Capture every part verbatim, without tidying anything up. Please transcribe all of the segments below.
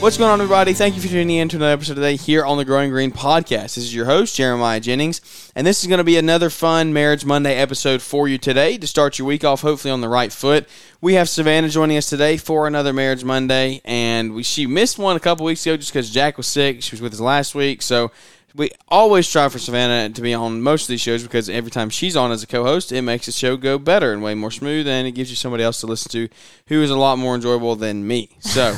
What's going on, everybody? Thank you for tuning in to another episode today here on the Growing Green Podcast. This is your host, Jeremiah Jennings, and this is going to be another fun Marriage Monday episode for you today to start your week off, hopefully on the right foot. We have Savannah joining us today for another Marriage Monday, and we, she missed one a couple weeks ago just because Jack was sick. She was with us last week, so we always try for Savannah to be on most of these shows because every time she's on as a co-host, it makes the show go better and way more smooth, and it gives you somebody else to listen to who is a lot more enjoyable than me. So,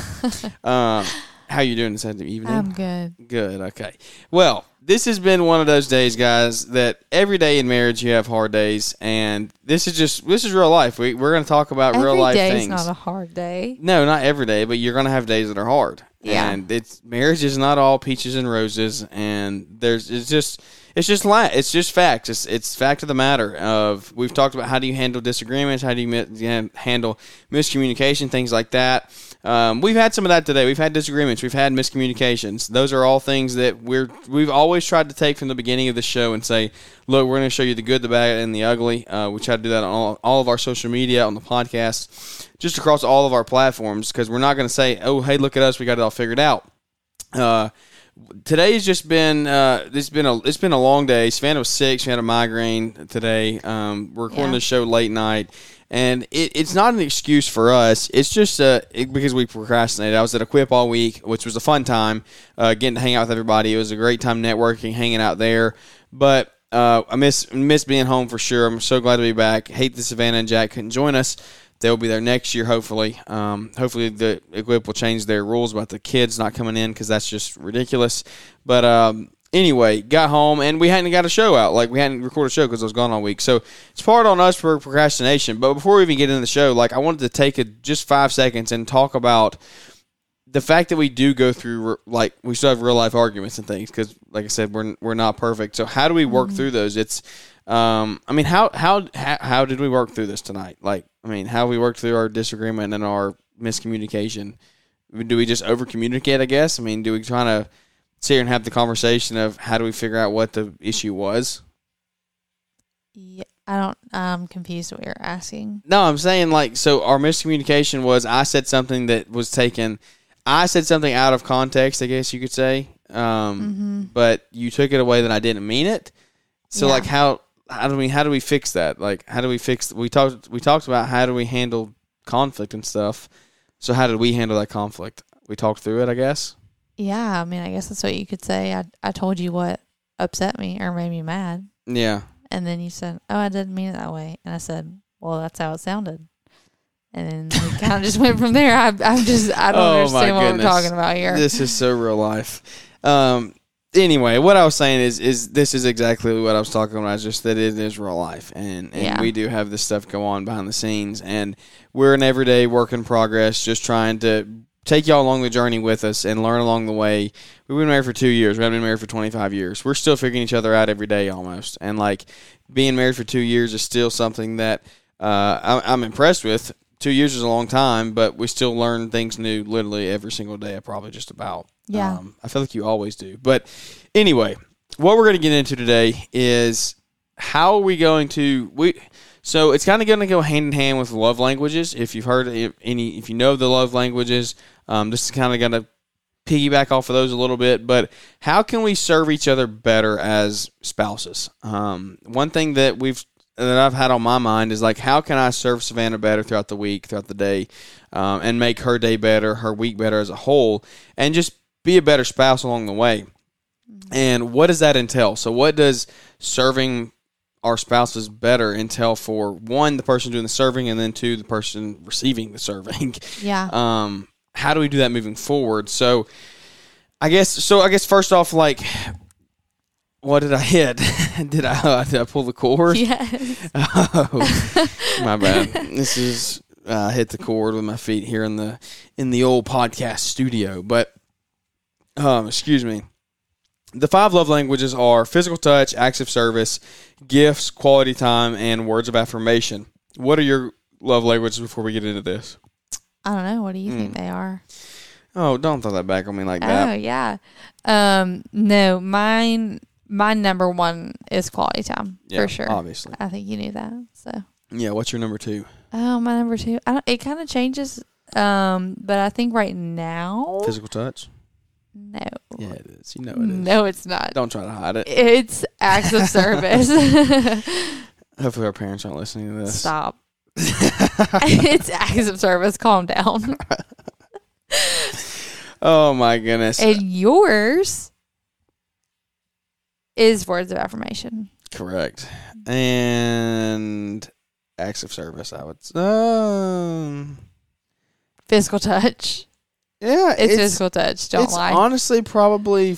um, how you doing this evening? I'm good. Good, okay. Well, this has been one of those days, guys, that every day in marriage you have hard days, and this is just, this is real life. We, we're going to talk about every real life things. Every day is not a hard day. No, not every day, but you're going to have days that are hard. Yeah. And it's, marriage is not all peaches and roses, and there's it's just it's just la- it's just facts. It's it's fact of the matter. Of we've talked about how do you handle disagreements, how do you mi- handle miscommunication, things like that. Um, we've had some of that today. We've had disagreements, we've had miscommunications. Those are all things that we're we've always tried to take from the beginning of the show and say, look, we're going to show you the good, the bad, and the ugly. Uh, we try to do that on all, all of our social media, on the podcast, just across all of our platforms, because we're not going to say, oh, hey, look at us, we got it all figured out. Uh, today's just been uh, it's been a it's been a long day. Savannah was sick; she had a migraine today. Um, we're recording yeah. the show late night. And it, it's not an excuse for us. It's just uh, it, because we procrastinated. I was at Equip all week, which was a fun time, uh, getting to hang out with everybody. It was a great time networking, hanging out there. But uh, I miss miss being home for sure. I'm so glad to be back. Hate that Savannah and Jack couldn't join us. They'll be there next year, hopefully. Um, hopefully the Equip will change their rules about the kids not coming in because that's just ridiculous. But um, anyway, got home, and we hadn't got a show out. Like, we hadn't recorded a show because I was gone all week. So, it's part on us for procrastination. But before we even get into the show, like, I wanted to take a, just five seconds and talk about the fact that we do go through, like, we still have real-life arguments and things because, like I said, we're we're not perfect. So, how do we work mm-hmm. through those? It's, um, I mean, how, how how how did we work through this tonight? Like, I mean, how we worked through our disagreement and our miscommunication. Do we just over-communicate, I guess? I mean, do we try to sit here and have the conversation of how do we figure out what the issue was? Yeah, I don't, I'm confused what you're asking. No, I'm saying like, so our miscommunication was I said something that was taken, I said something out of context, I guess you could say, um, mm-hmm. but you took it away that I didn't mean it. So yeah. like how, I mean, how do we fix that? Like, how do we fix, we talked, we talked about how do we handle conflict and stuff. So how did we handle that conflict? We talked through it, I guess. Yeah, I mean, I guess that's what you could say. I I told you what upset me or made me mad. Yeah. And then you said, oh, I didn't mean it that way. And I said, well, that's how it sounded. And then we kind of just went from there. I, I'm just, I don't oh, understand what goodness. we're talking about here. This is so real life. Um. Anyway, what I was saying is is this is exactly what I was talking about. It's just that it is real life. And, and yeah. we do have this stuff go on behind the scenes. And we're an everyday work in progress, just trying to take y'all along the journey with us and learn along the way. We've been married for two years. We haven't been married for twenty-five years. We're still figuring each other out every day almost. And, like, being married for two years is still something that uh, I'm impressed with. Two years is a long time, but we still learn things new literally every single day, probably just about. Yeah. Um, I feel like you always do. But anyway, what we're going to get into today is how are we going to – we. So it's kind of going to go hand in hand with love languages. If you've heard if any, if you know the love languages, um, this is kind of going to piggyback off of those a little bit. But how can we serve each other better as spouses? Um, one thing that we've that I've had on my mind is like, how can I serve Savannah better throughout the week, throughout the day, um, and make her day better, her week better as a whole, and just be a better spouse along the way. And what does that entail? So what does serving our spouses better until for one, the person doing the serving, and then two, the person receiving the serving. Yeah. Um, how do we do that moving forward? So I guess, so I guess first off, like, what did I hit? did I, uh, did I pull the cord? Yes. Oh, my bad. This is, uh, I hit the cord with my feet here in the, in the old podcast studio, but, um, excuse me. The five love languages are physical touch, acts of service, gifts, quality time, and words of affirmation. What are your love languages before we get into this? I don't know. What do you mm. think they are? Oh, don't throw that back on me like oh, that. Oh, yeah. Um, no, mine, my number one is quality time, yeah, for sure. Obviously. I think you knew that, so. Yeah, what's your number two? Oh, my number two? I don't, it kind of changes, um, but I think right now. Physical touch? No. Yeah, it is. You know it is. No, it's not. Don't try to hide it. It's acts of service. Hopefully our parents aren't listening to this. Stop. It's acts of service. Calm down. Oh my goodness. And yours is words of affirmation. Correct. And acts of service, I would say. Um, physical touch. Yeah. It's, it's physical touch. Don't it's lie. It's honestly probably,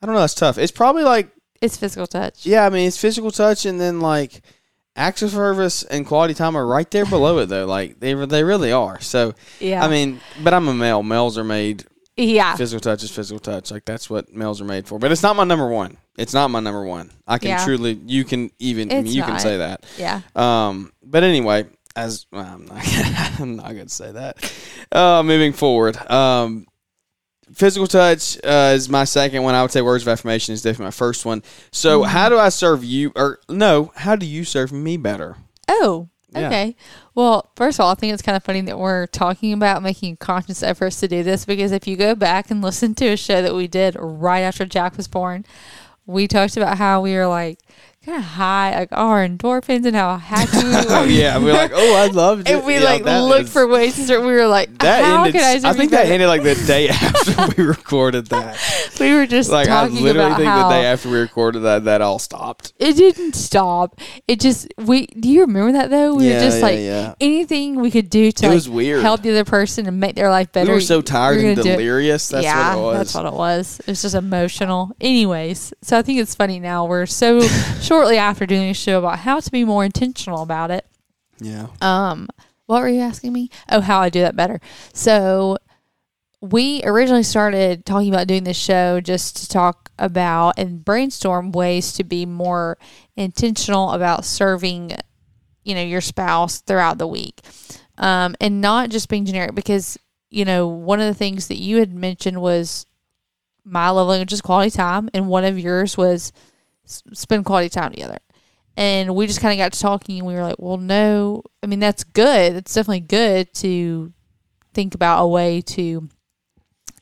I don't know, that's tough. It's probably like. It's physical touch. Yeah, I mean, it's physical touch, and then like acts of service and quality time are right there below it, though. Like, they they really are. So, yeah. I mean, but I'm a male. Males are made. Yeah. Physical touch is physical touch. Like, that's what males are made for. But it's not my number one. It's not my number one. I can yeah. truly, you can even, it's I mean, you not. can say that. Yeah. Um. But anyway, as, well, I'm not I'm not going to say that. Uh, moving forward. Um. Physical touch uh, is my second one. I would say words of affirmation is definitely my first one. So mm-hmm. how do I serve you? Or no, how do you serve me better? Oh, okay. Yeah. Well, first of all, I think it's kind of funny that we're talking about making conscious efforts to do this, because if you go back and listen to a show that we did right after Jack was born, we talked about how we were like kind of high, like our endorphins and how happy we were. Oh, yeah. We were like, oh, I loved it. And we yeah, like looked was, for ways to start. We were like, that how ended, can I I think that ended like the day after we recorded that. We were just like, talking I literally about think how the day after we recorded that, that all stopped. It didn't stop. It just, we, do you remember that though? We yeah, were just yeah, like, yeah. anything we could do to like, help the other person and make their life better. We were so tired we were and delirious. That's yeah, what it was. That's what it was. It was just emotional. Anyways, so I think it's funny now. We're so short. Shortly after doing a show about how to be more intentional about it. Yeah. Um, what were you asking me? Oh, how I do that better. So we originally started talking about doing this show just to talk about and brainstorm ways to be more intentional about serving, you know, your spouse throughout the week. Um, and not just being generic, because, you know, one of the things that you had mentioned was my love language is quality time, and one of yours was spend quality time together. And we just kind of got to talking, and we were like, well, no, I mean, that's good. It's definitely good to think about a way to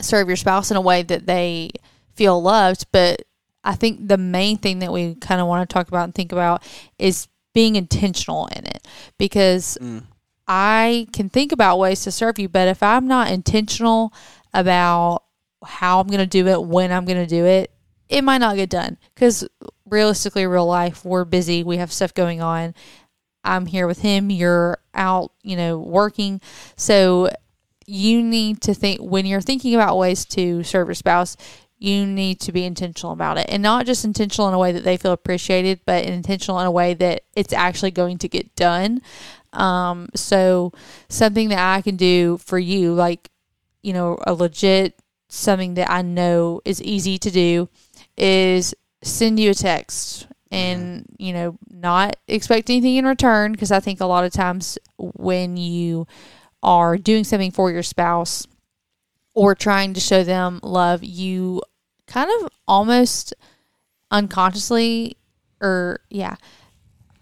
serve your spouse in a way that they feel loved. But I think the main thing that we kind of want to talk about and think about is being intentional in it, because mm. I can think about ways to serve you, but if I'm not intentional about how I'm going to do it, when I'm going to do it, it might not get done, because realistically, real life, we're busy. We have stuff going on. I'm here with him. You're out, you know, working. So you need to think, when you're thinking about ways to serve your spouse, you need to be intentional about it, and not just intentional in a way that they feel appreciated, but intentional in a way that it's actually going to get done. Um, so something that I can do for you, like, you know, a legit something that I know is easy to do, is send you a text and, you know, not expect anything in return. Because I think a lot of times when you are doing something for your spouse or trying to show them love, you kind of almost unconsciously or, yeah,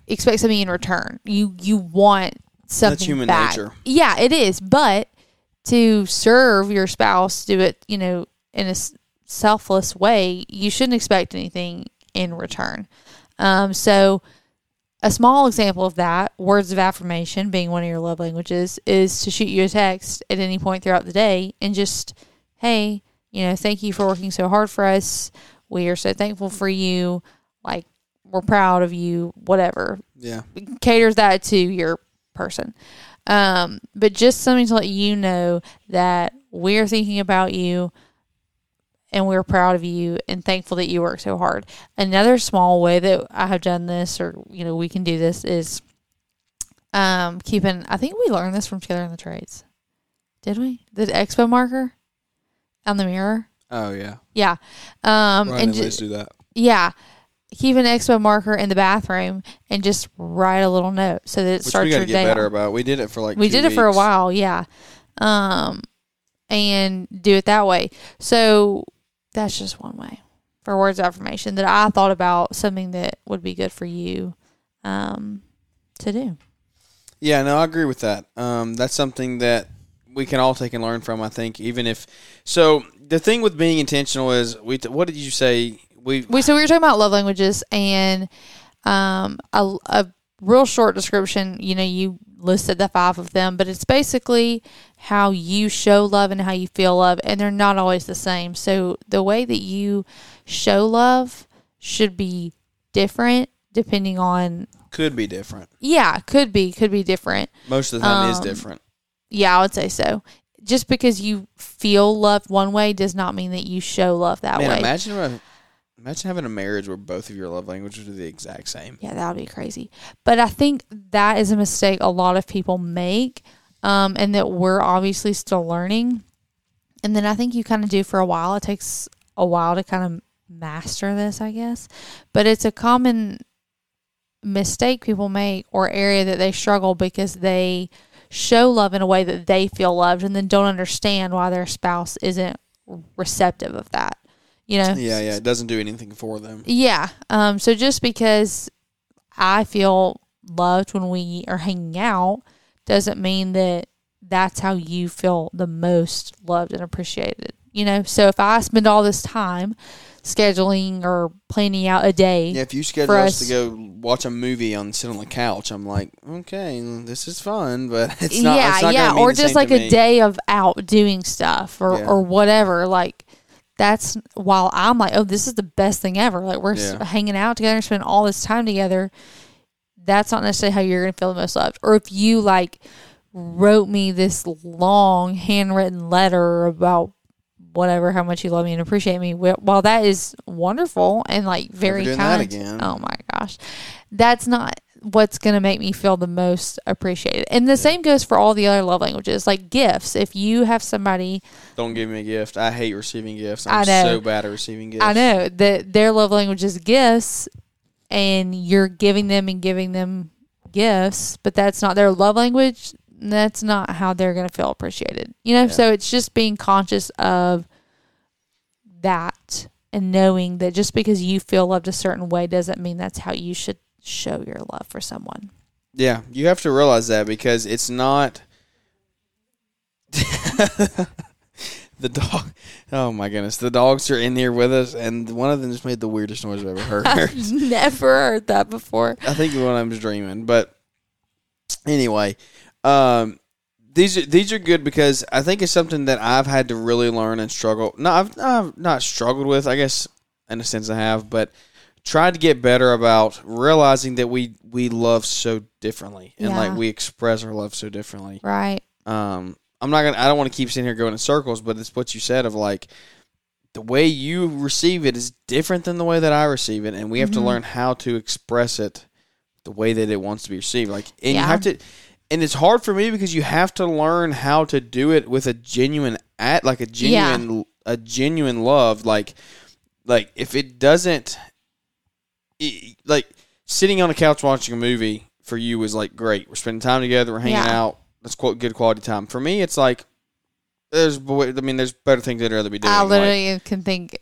expect something in return. You, you want something back. That's human nature. Yeah, it is. But to serve your spouse, do it, you know, in a selfless way, you shouldn't expect anything in return. Um, so a small example of that, words of affirmation being one of your love languages, is to shoot you a text at any point throughout the day and just, hey, you know, thank you for working so hard for us. We are so thankful for you. Like, we're proud of you, whatever. Yeah. Caters that to your person. Um, but just something to let you know that we're thinking about you, and we're proud of you and thankful that you work so hard. Another small way that I have done this, or, you know, we can do this, is um, keeping, I think we learned this from Taylor in the Trades. Did we? The expo marker on the mirror. Oh, yeah. Yeah. Um, Brian and just do that. Yeah. Keep an Expo marker in the bathroom and just write a little note so that it Which starts your day. We got to get better about. We did it for like We two did it weeks. for a while, yeah. Um, and do it that way. So that's just one way for words of affirmation that I thought about, something that would be good for you um, to do. Yeah, no, I agree with that. Um, that's something that we can all take and learn from, I think, even if – so the thing with being intentional is – we. what did you say – We, we so we were talking about love languages and um, a, a real short description. You know, you listed the five of them, but it's basically how you show love and how you feel love, and they're not always the same. So the way that you show love should be different depending on. Could be different. Yeah, could be, could be different. Most of the time um, is different. Yeah, I would say so. Just because you feel love one way does not mean that you show love that Man, way. Imagine what. Imagine having a marriage where both of your love languages are the exact same. Yeah, that would be crazy. But I think that is a mistake a lot of people make um, and that we're obviously still learning. And then I think you kind of do for a while. It takes a while to kind of master this, I guess. But it's a common mistake people make or area that they struggle because they show love in a way that they feel loved and then don't understand why their spouse isn't receptive of that. You know? Yeah, yeah. It doesn't do anything for them. Yeah. Um. So just because I feel loved when we are hanging out doesn't mean that that's how you feel the most loved and appreciated. You know? So if I spend all this time scheduling or planning out a day. Yeah, if you schedule us, us to go watch a movie and sit on the couch, I'm like, okay, this is fun, but it's not, yeah, it's not yeah. going to be or the just same like to a me. Day of out doing stuff or, yeah. or whatever. Like, that's while I'm like, oh, this is the best thing ever. Like, we're yeah. hanging out together and spending all this time together. That's not necessarily how you're going to feel the most loved. Or if you, like, wrote me this long handwritten letter about whatever, how much you love me and appreciate me. While that is wonderful and, like, very Never doing kind. That again. Oh, my gosh. That's not what's going to make me feel the most appreciated. And the yeah. same goes for all the other love languages, like gifts. If you have somebody... Don't give me a gift. I hate receiving gifts. I'm I know. so bad at receiving gifts. I know. The, their love language is gifts, and you're giving them and giving them gifts, but that's not their love language. That's not how they're going to feel appreciated. You know, yeah. so it's just being conscious of that and knowing that just because you feel loved a certain way doesn't mean that's how you should show your love for someone. Yeah, you have to realize that because it's not the dog. Oh my goodness, the dogs are in here with us, and one of them just made the weirdest noise I've ever heard. I've never heard that before. I think one of them's dreaming, but anyway, um, these are, these are good because I think it's something that I've had to really learn and struggle. No, I've, I've not struggled with. I guess in a sense I have, but. Tried to get better about realizing that we, we love so differently and yeah. like we express our love so differently. Right. Um, I'm not going to, I don't want to keep sitting here going in circles, but it's what you said of like the way you receive it is different than the way that I receive it. And we have mm-hmm. to learn how to express it the way that it wants to be received. Like, and yeah. you have to, and it's hard for me because you have to learn how to do it with a genuine at like a genuine, yeah. a genuine love. Like, like if it doesn't, like, sitting on a couch watching a movie for you was, like, great. We're spending time together. We're hanging yeah. out. That's good quality time. For me, it's like, there's, I mean, there's better things I'd rather be doing. I literally like, can think,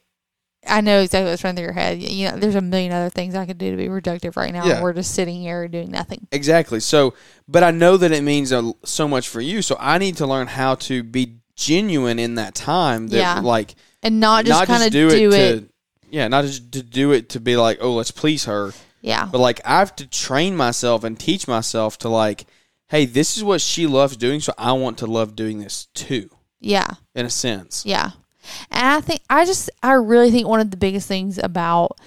I know exactly what's running through your head. You know, there's a million other things I could do to be productive right now. Yeah. And we're just sitting here doing nothing. Exactly. So, but I know that it means so much for you. So I need to learn how to be genuine in that time. That, yeah. Like, and not just kind of do, do it. it, to, it. Yeah, not just to do it to be like, oh, let's please her. Yeah. But, like, I have to train myself and teach myself to, like, hey, this is what she loves doing, so I want to love doing this, too. Yeah. In a sense. Yeah. And I think, I just, I really think one of the biggest things about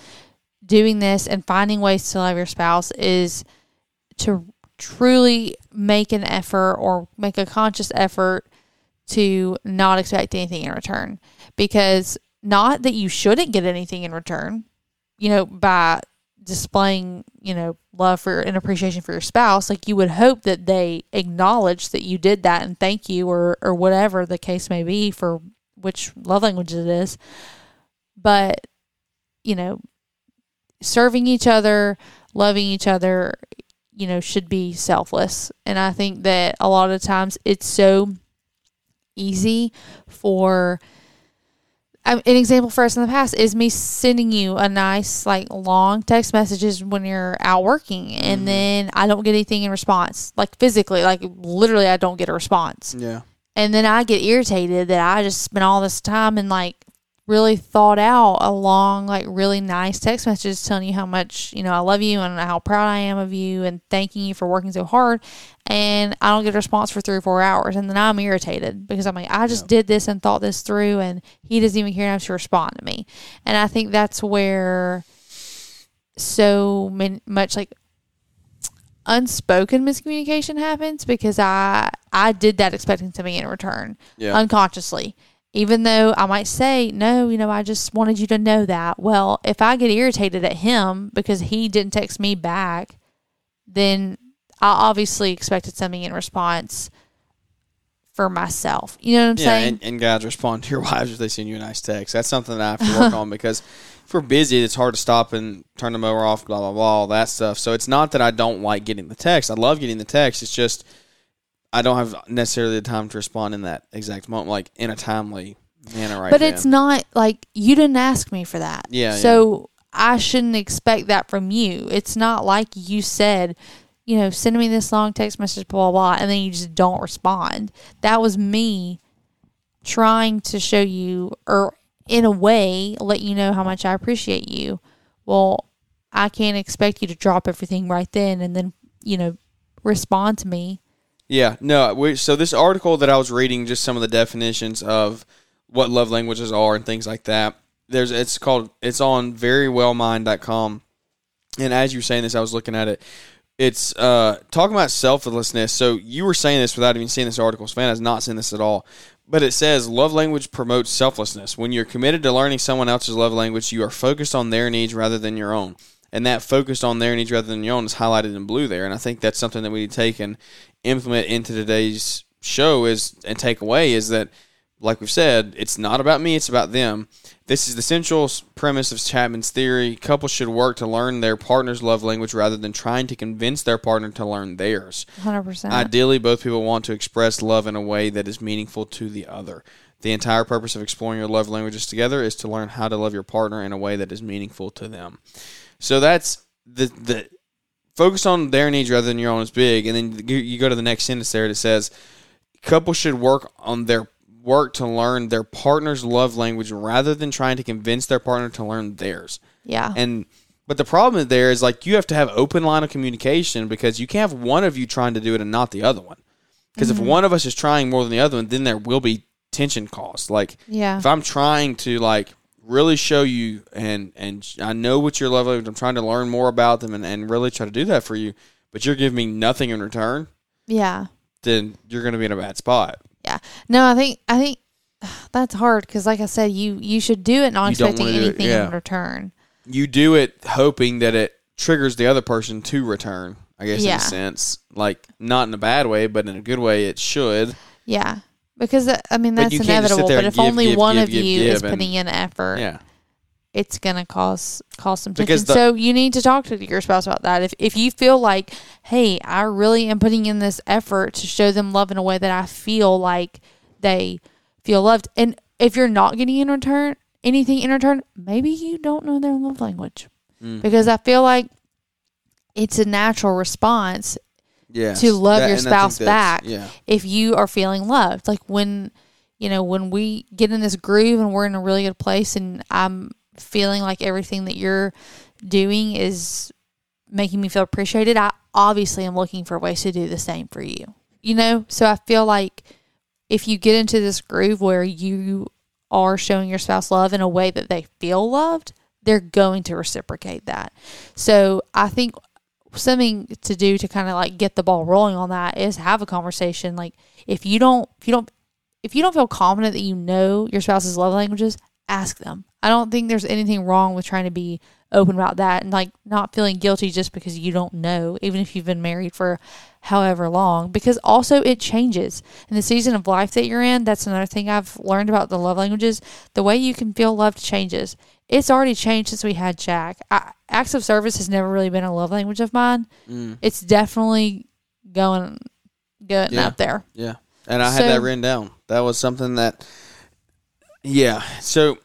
doing this and finding ways to love your spouse is to truly make an effort or make a conscious effort to not expect anything in return. Because... Not that you shouldn't get anything in return, you know, by displaying, you know, love for and appreciation for your spouse. Like, you would hope that they acknowledge that you did that and thank you or, or whatever the case may be for which love language it is, but, you know, serving each other, loving each other, you know, should be selfless. And I think that a lot of times it's so easy for, an example for us in the past is me sending you a nice, like, long text messages when you're out working, and mm-hmm. then I don't get anything in response, like, physically, like, literally I don't get a response. Yeah. And then I get irritated that I just spent all this time and, like, really thought out a long, like, really nice text messages telling you how much, you know, I love you and how proud I am of you and thanking you for working so hard. And I don't get a response for three or four hours. And then I'm irritated because I'm like, I just yeah. did this and thought this through, and he doesn't even care enough to respond to me. And I think that's where so many, much like unspoken miscommunication happens, because I, I did that expecting something in return yeah. unconsciously. Even though I might say, no, you know, I just wanted you to know that. Well, if I get irritated at him because he didn't text me back, then I obviously expected something in response for myself. You know what I'm yeah, saying? And, and guys, respond to your wives if they send you a nice text. That's something that I have to work on, because if we're busy, it's hard to stop and turn the mower off, blah, blah, blah, all that stuff. So it's not that I don't like getting the text. I love getting the text. It's just I don't have necessarily the time to respond in that exact moment, like in a timely manner right But then. It's not like you didn't ask me for that. Yeah. So yeah. I shouldn't expect that from you. It's not like you said, you know, send me this long text message, blah, blah, blah, and then you just don't respond. That was me trying to show you, or in a way, let you know how much I appreciate you. Well, I can't expect you to drop everything right then and then, you know, respond to me. Yeah, no, we, so this article that I was reading, just some of the definitions of what love languages are and things like that, there's it's called, it's on very well mind dot com, and as you were saying this, I was looking at it, it's uh, talking about selflessness. So you were saying this without even seeing this article. Savannah's not seen this at all, but it says, love language promotes selflessness. When you're committed to learning someone else's love language, you are focused on their needs rather than your own. And that focused on their needs rather than your own is highlighted in blue there. And I think that's something that we need to take and implement into today's show is and take away is that, like we've said, it's not about me, it's about them. This is the central premise of Chapman's theory. Couples should work to learn their partner's love language rather than trying to convince their partner to learn theirs. one hundred percent. Ideally, both people want to express love in a way that is meaningful to the other. The entire purpose of exploring your love languages together is to learn how to love your partner in a way that is meaningful to them. So that's the the focus on their needs rather than your own is big, and then you go to the next sentence there. It says, couples should work on their work to learn their partner's love language rather than trying to convince their partner to learn theirs. Yeah, and but the problem there is, like, you have to have open line of communication, because you can't have one of you trying to do it and not the other one. Because mm-hmm. if one of us is trying more than the other one, then there will be tension caused. Like, yeah. if I'm trying to like. really show you, and and I know what your love language, I'm trying to learn more about them and, and really try to do that for you, but you're giving me nothing in return, yeah, then you're going to be in a bad spot. Yeah. No, I think I think that's hard, because like I said, you, you should do it not expecting anything yeah. in return. You do it hoping that it triggers the other person to return, I guess yeah. in a sense. Like, not in a bad way, but in a good way it should. Yeah. Because, I mean, that's but inevitable, but if give, only give, one give, of give, you give, is putting in effort, yeah. it's going to cause cause some tension. The, so you need to talk to your spouse about that. If if you feel like, hey, I really am putting in this effort to show them love in a way that I feel like they feel loved, and if you're not getting in return anything in return, maybe you don't know their love language. Mm. Because I feel like it's a natural response. Yes, to love that, your spouse back yeah. if you are feeling loved. Like, when, you know, when we get in this groove and we're in a really good place and I'm feeling like everything that you're doing is making me feel appreciated, I obviously am looking for ways to do the same for you, you know? So I feel like if you get into this groove where you are showing your spouse love in a way that they feel loved, they're going to reciprocate that. So I think something to do to kind of like get the ball rolling on that is have a conversation. Like, if you don't, if you don't, if you don't feel confident that you know your spouse's love languages, ask them. I don't think there's anything wrong with trying to be open about that and like not feeling guilty just because you don't know, even if you've been married for however long, because also it changes. In the season of life that you're in, that's another thing I've learned about the love languages. The way you can feel loved changes. It's already changed since we had Jack. I, acts of service has never really been a love language of mine. Mm. It's definitely going, going yeah. up there. Yeah. And I had so, that written down. That was something that, yeah. So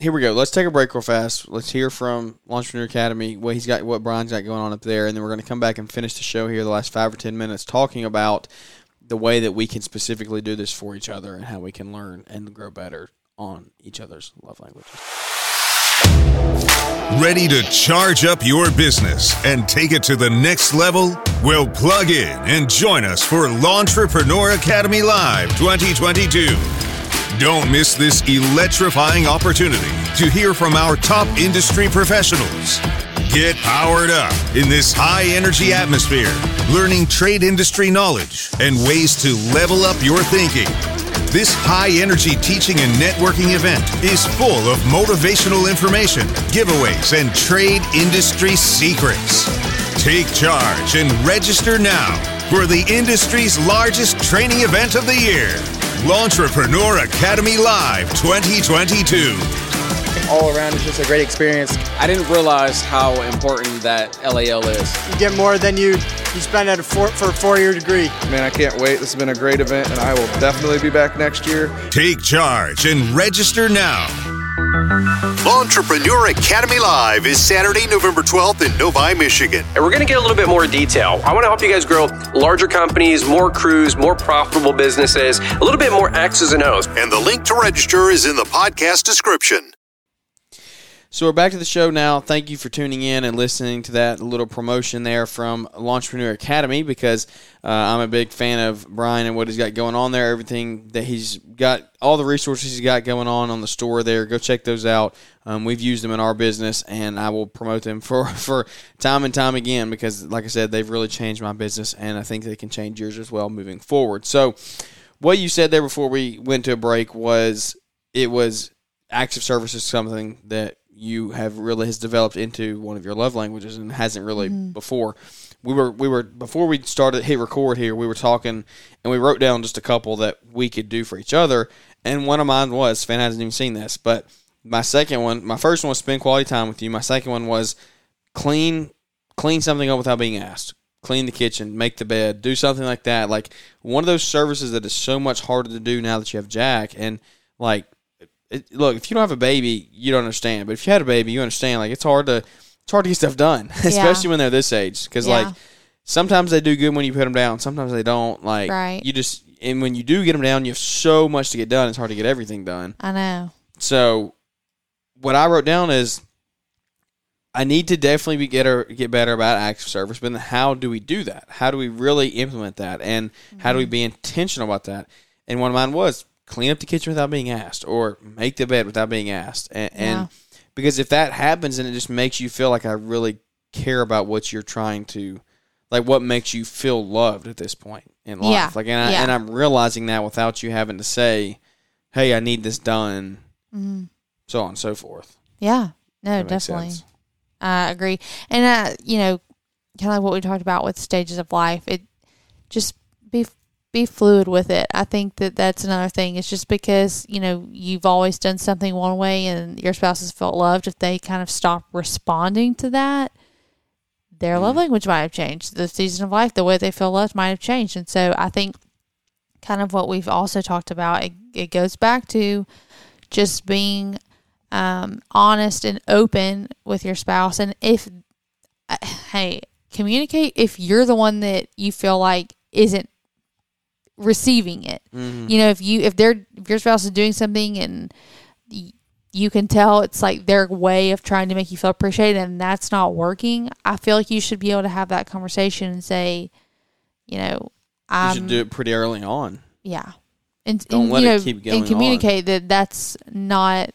here we go. Let's take a break real fast. Let's hear from Launchpreneur Academy, what he's got, what Brian's got going on up there. And then we're going to come back and finish the show here the last five or ten minutes talking about the way that we can specifically do this for each other and how we can learn and grow better on each other's love languages. Ready to charge up your business and take it to the next level? Well, plug in and join us for Lawntrepreneur Academy Live twenty twenty-two. Don't miss this electrifying opportunity to hear from our top industry professionals. Get powered up in this high-energy atmosphere, learning trade industry knowledge and ways to level up your thinking. This high-energy teaching and networking event is full of motivational information, giveaways, and trade industry secrets. Take charge and register now for the industry's largest training event of the year, Lawntrepreneur Academy Live twenty twenty-two. All around, it's just a great experience. I didn't realize how important that L A L is. You get more than you... You spend at a four, for a four-year degree. Man, I can't wait. This has been a great event, and I will definitely be back next year. Take charge and register now. Entrepreneur Academy Live is Saturday, November twelfth in Novi, Michigan. And we're going to get a little bit more detail. I want to help you guys grow larger companies, more crews, more profitable businesses, a little bit more X's and O's. And the link to register is in the podcast description. So we're back to the show now. Thank you for tuning in and listening to that little promotion there from Launchpreneur Academy, because uh, I'm a big fan of Brian and what he's got going on there, everything that he's got, all the resources he's got going on on the store there. Go check those out. Um, we've used them in our business, and I will promote them for, for time and time again because, like I said, they've really changed my business, and I think they can change yours as well moving forward. So what you said there before we went to a break was it was acts of service is something that you have really has developed into one of your love languages and hasn't really mm. before. We were, we were, before we started hit record here, we were talking and we wrote down just a couple that we could do for each other. And one of mine was, Fan hasn't even seen this, but my second one, my first one was spend quality time with you. My second one was clean, clean something up without being asked, clean the kitchen, make the bed, do something like that. Like one of those services that is so much harder to do now that you have Jack. And like, It, look, if you don't have a baby, you don't understand. But if you had a baby, you understand. Like it's hard to, it's hard to get stuff done, yeah. especially when they're this age. Because yeah. like sometimes they do good when you put them down. Sometimes they don't. Like right. you just, and when you do get them down, you have so much to get done. It's hard to get everything done. I know. So what I wrote down is, I need to definitely be get or, get better about acts of service. But then how do we do that? How do we really implement that? And mm-hmm. how do we be intentional about that? And one of mine was, clean up the kitchen without being asked, or make the bed without being asked. And, yeah. and because if that happens, then it just makes you feel like I really care about what you're trying to, like what makes you feel loved at this point in life. Yeah. Like, and, I, yeah. and I'm realizing that without you having to say, hey, I need this done, mm-hmm. so on and so forth. Yeah, no, definitely. Sense. I agree. And, uh, you know, kind of like what we talked about with stages of life, it just be Be fluid with it. I think that that's another thing. It's just because, you know, you've always done something one way and your spouse has felt loved. If they kind of stop responding to that, their mm. love language might have changed. The season of life, the way they feel loved might have changed. And so I think kind of what we've also talked about, it, it goes back to just being um, honest and open with your spouse. And if, hey, communicate if you're the one that you feel like isn't receiving it. Mm-hmm. You know, if you if they're if your spouse is doing something and y- you can tell it's like their way of trying to make you feel appreciated and that's not working, I feel like you should be able to have that conversation and say, you know, I you should do it pretty early on. Yeah. And don't and, let you know, it keep going and communicate on. That that's not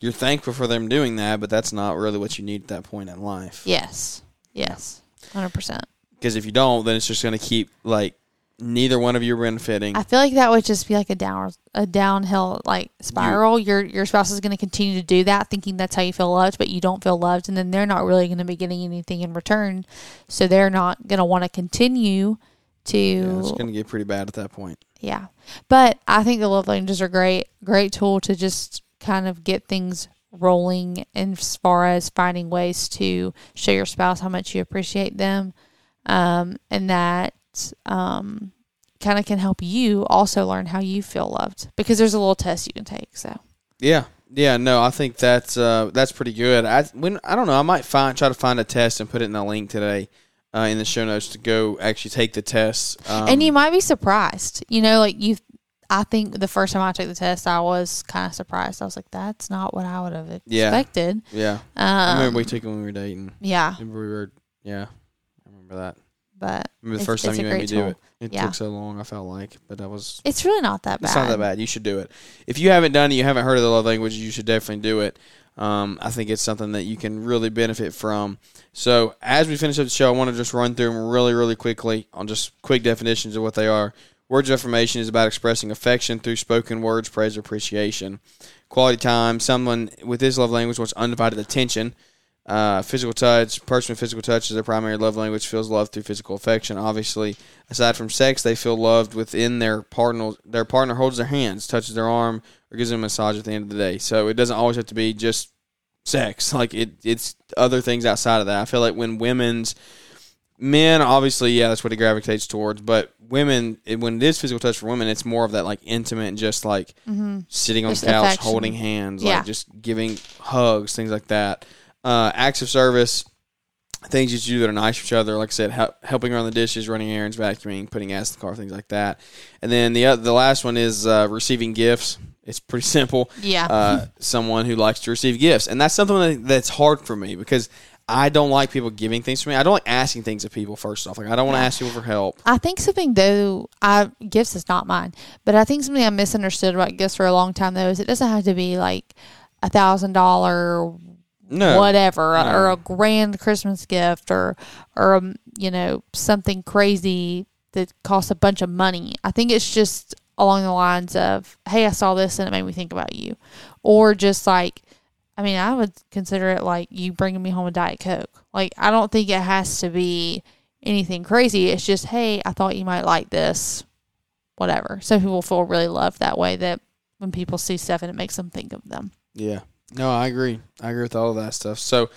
You're thankful for them doing that, but that's not really what you need at that point in life. Yes. Yes. one hundred percent. Because if you don't, then it's just going to keep like neither one of you were in fitting. I feel like that would just be like a down, a downhill like spiral. You, your your spouse is going to continue to do that, thinking that's how you feel loved, but you don't feel loved, and then they're not really going to be getting anything in return, so they're not going to want to continue to. Yeah, it's going to get pretty bad at that point. Yeah, but I think the love languages are great, great tool to just kind of get things rolling as far as finding ways to show your spouse how much you appreciate them, um, and that. Um, kind of can help you also learn how you feel loved, because there's a little test you can take. So yeah, yeah, no, I think that's uh, that's pretty good. I when I don't know, I might find try to find a test and put it in a link today uh, in the show notes to go actually take the test. Um, and you might be surprised, you know, like you. I think the first time I took the test, I was kind of surprised. I was like, "That's not what I would have expected." Yeah, yeah. Um, I remember we took it when we were dating. Yeah, remember we were. Yeah, I remember that. But the first time you made me do it, it took so long, I felt like, but that was... It's really not that bad. It's not that bad. You should do it. If you haven't done it, you haven't heard of the love languages, you should definitely do it. Um, I think it's something that you can really benefit from. So as we finish up the show, I want to just run through them really, really quickly on just quick definitions of what they are. Words of affirmation is about expressing affection through spoken words, praise, or appreciation. Quality time, someone with this love language wants undivided attention. Uh, physical touch, person with physical touch is their primary love language, feels love through physical affection. Obviously, aside from sex, they feel loved within their partner. Their partner holds their hands, touches their arm, or gives them a massage at the end of the day. So it doesn't always have to be just sex. Like it, it's other things outside of that. I feel like when women's, men, obviously, yeah, that's what it gravitates towards. But women, it, when it is physical touch for women, it's more of that like intimate, just like mm-hmm. sitting on the couch, affection. Holding hands, yeah. like just giving hugs, things like that. Uh, acts of service, things that you do that are nice for each other. Like I said, help, helping around the dishes, running errands, vacuuming, putting ass in the car, things like that. And then the uh, the last one is uh, receiving gifts. It's pretty simple. Yeah. Uh, someone who likes to receive gifts. And that's something that, that's hard for me because I don't like people giving things to me. I don't like asking things of people, first off. Like I don't want to yeah. ask people for help. I think something, though, I, gifts is not mine, but I think something I misunderstood about gifts for a long time, though, is it doesn't have to be like a one thousand dollars No, whatever, no. or a grand Christmas gift, or, or um, you know, something crazy that costs a bunch of money. I think it's just along the lines of, hey, I saw this and it made me think about you. Or just like, I mean, I would consider it like you bringing me home a Diet Coke. Like, I don't think it has to be anything crazy. It's just, hey, I thought you might like this, whatever. Some people feel really loved that way, that when people see stuff and it makes them think of them. Yeah. No, I agree. I agree with all of that stuff. So,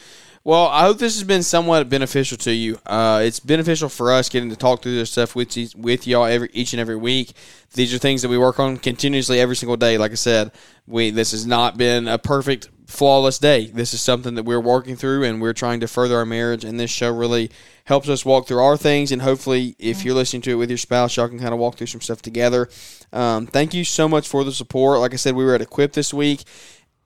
well, I hope this has been somewhat beneficial to you. Uh, it's beneficial for us getting to talk through this stuff with you, with y'all every each and every week. These are things that we work on continuously every single day. Like I said, we this has not been a perfect, flawless day. This is something that we're working through, and we're trying to further our marriage. And this show really helps us walk through our things. And hopefully, if you're listening to it with your spouse, y'all can kind of walk through some stuff together. Um, thank you so much for the support. Like I said, we were at Equip this week.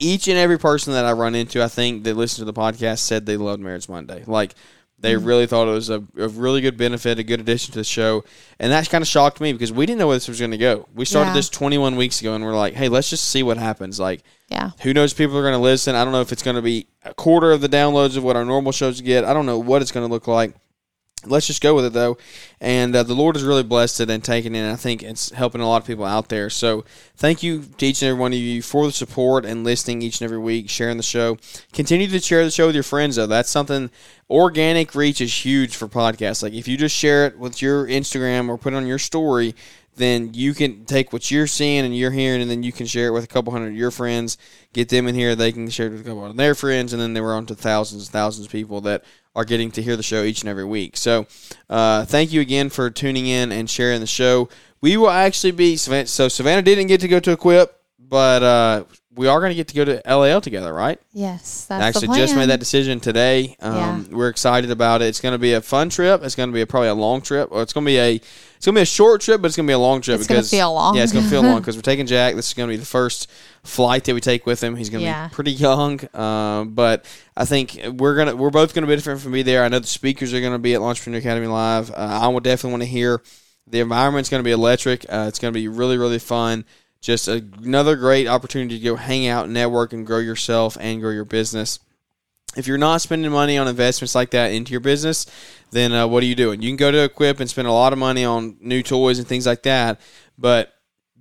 Each and every person that I run into, I think, that listened to the podcast said they loved Marriage Monday. Like, they mm-hmm. really thought it was a, a really good benefit, a good addition to the show. And that kind of shocked me because we didn't know where this was going to go. We started yeah. this twenty-one weeks ago, and we're like, hey, let's just see what happens. Like, yeah. who knows if people are going to listen? I don't know if it's going to be a quarter of the downloads of what our normal shows get. I don't know what it's going to look like. Let's just go with it, though. And uh, the Lord has really blessed it and taken it, and I think it's helping a lot of people out there. So thank you to each and every one of you for the support and listening each and every week, sharing the show. Continue to share the show with your friends, though. That's something – organic reach is huge for podcasts. Like if you just share it with your Instagram or put it on your story – then you can take what you're seeing and you're hearing, and then you can share it with a couple hundred of your friends, get them in here, they can share it with a couple of their friends, and then they were on to thousands and thousands of people that are getting to hear the show each and every week. So uh, thank you again for tuning in and sharing the show. We will actually be – so Savannah didn't get to go to Equip, but uh, we are going to get to go to L A L together, right? Yes, that's actually the plan. Just made that decision today. Um, yeah. We're excited about it. It's going to be a fun trip. It's going to be a, probably a long trip. Or it's going to be a – It's going to be a short trip, but it's going to be a long trip. It's going to feel long. Yeah, it's going to feel long because we're taking Jack. This is going to be the first flight that we take with him. He's going to yeah. be pretty young, uh, but I think we're going to we're both going to be different from me there. I know the speakers are going to be at Launchpreneur Academy Live. Uh, I will definitely want to hear. The environment's going to be electric. Uh, it's going to be really, really fun. Just another great opportunity to go hang out, network, and grow yourself and grow your business. If you're not spending money on investments like that into your business, then uh, what are you doing? You can go to Equip and spend a lot of money on new toys and things like that, but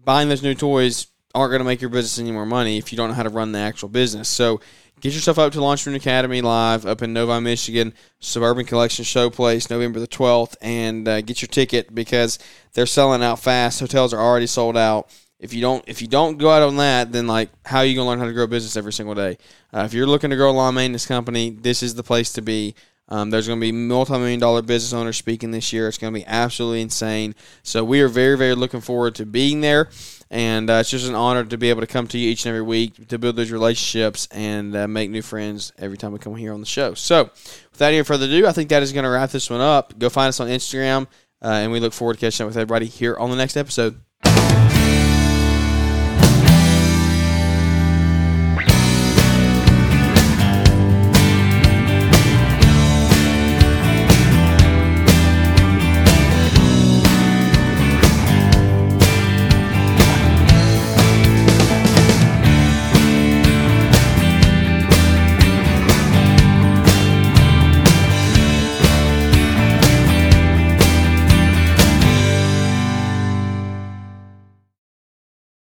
buying those new toys aren't going to make your business any more money if you don't know how to run the actual business. So get yourself up to Launchman Academy Live up in Novi, Michigan, Suburban Collection Showplace, November the twelfth, and uh, get your ticket because they're selling out fast. Hotels are already sold out. If you don't if you don't go out on that, then like how are you going to learn how to grow a business every single day? Uh, if you're looking to grow a lawn maintenance company, this is the place to be. Um, there's going to be multi-million dollar business owners speaking this year. It's going to be absolutely insane. So we are very, very looking forward to being there. And uh, it's just an honor to be able to come to you each and every week to build those relationships and uh, make new friends every time we come here on the show. So without any further ado, I think that is going to wrap this one up. Go find us on Instagram. Uh, and we look forward to catching up with everybody here on the next episode.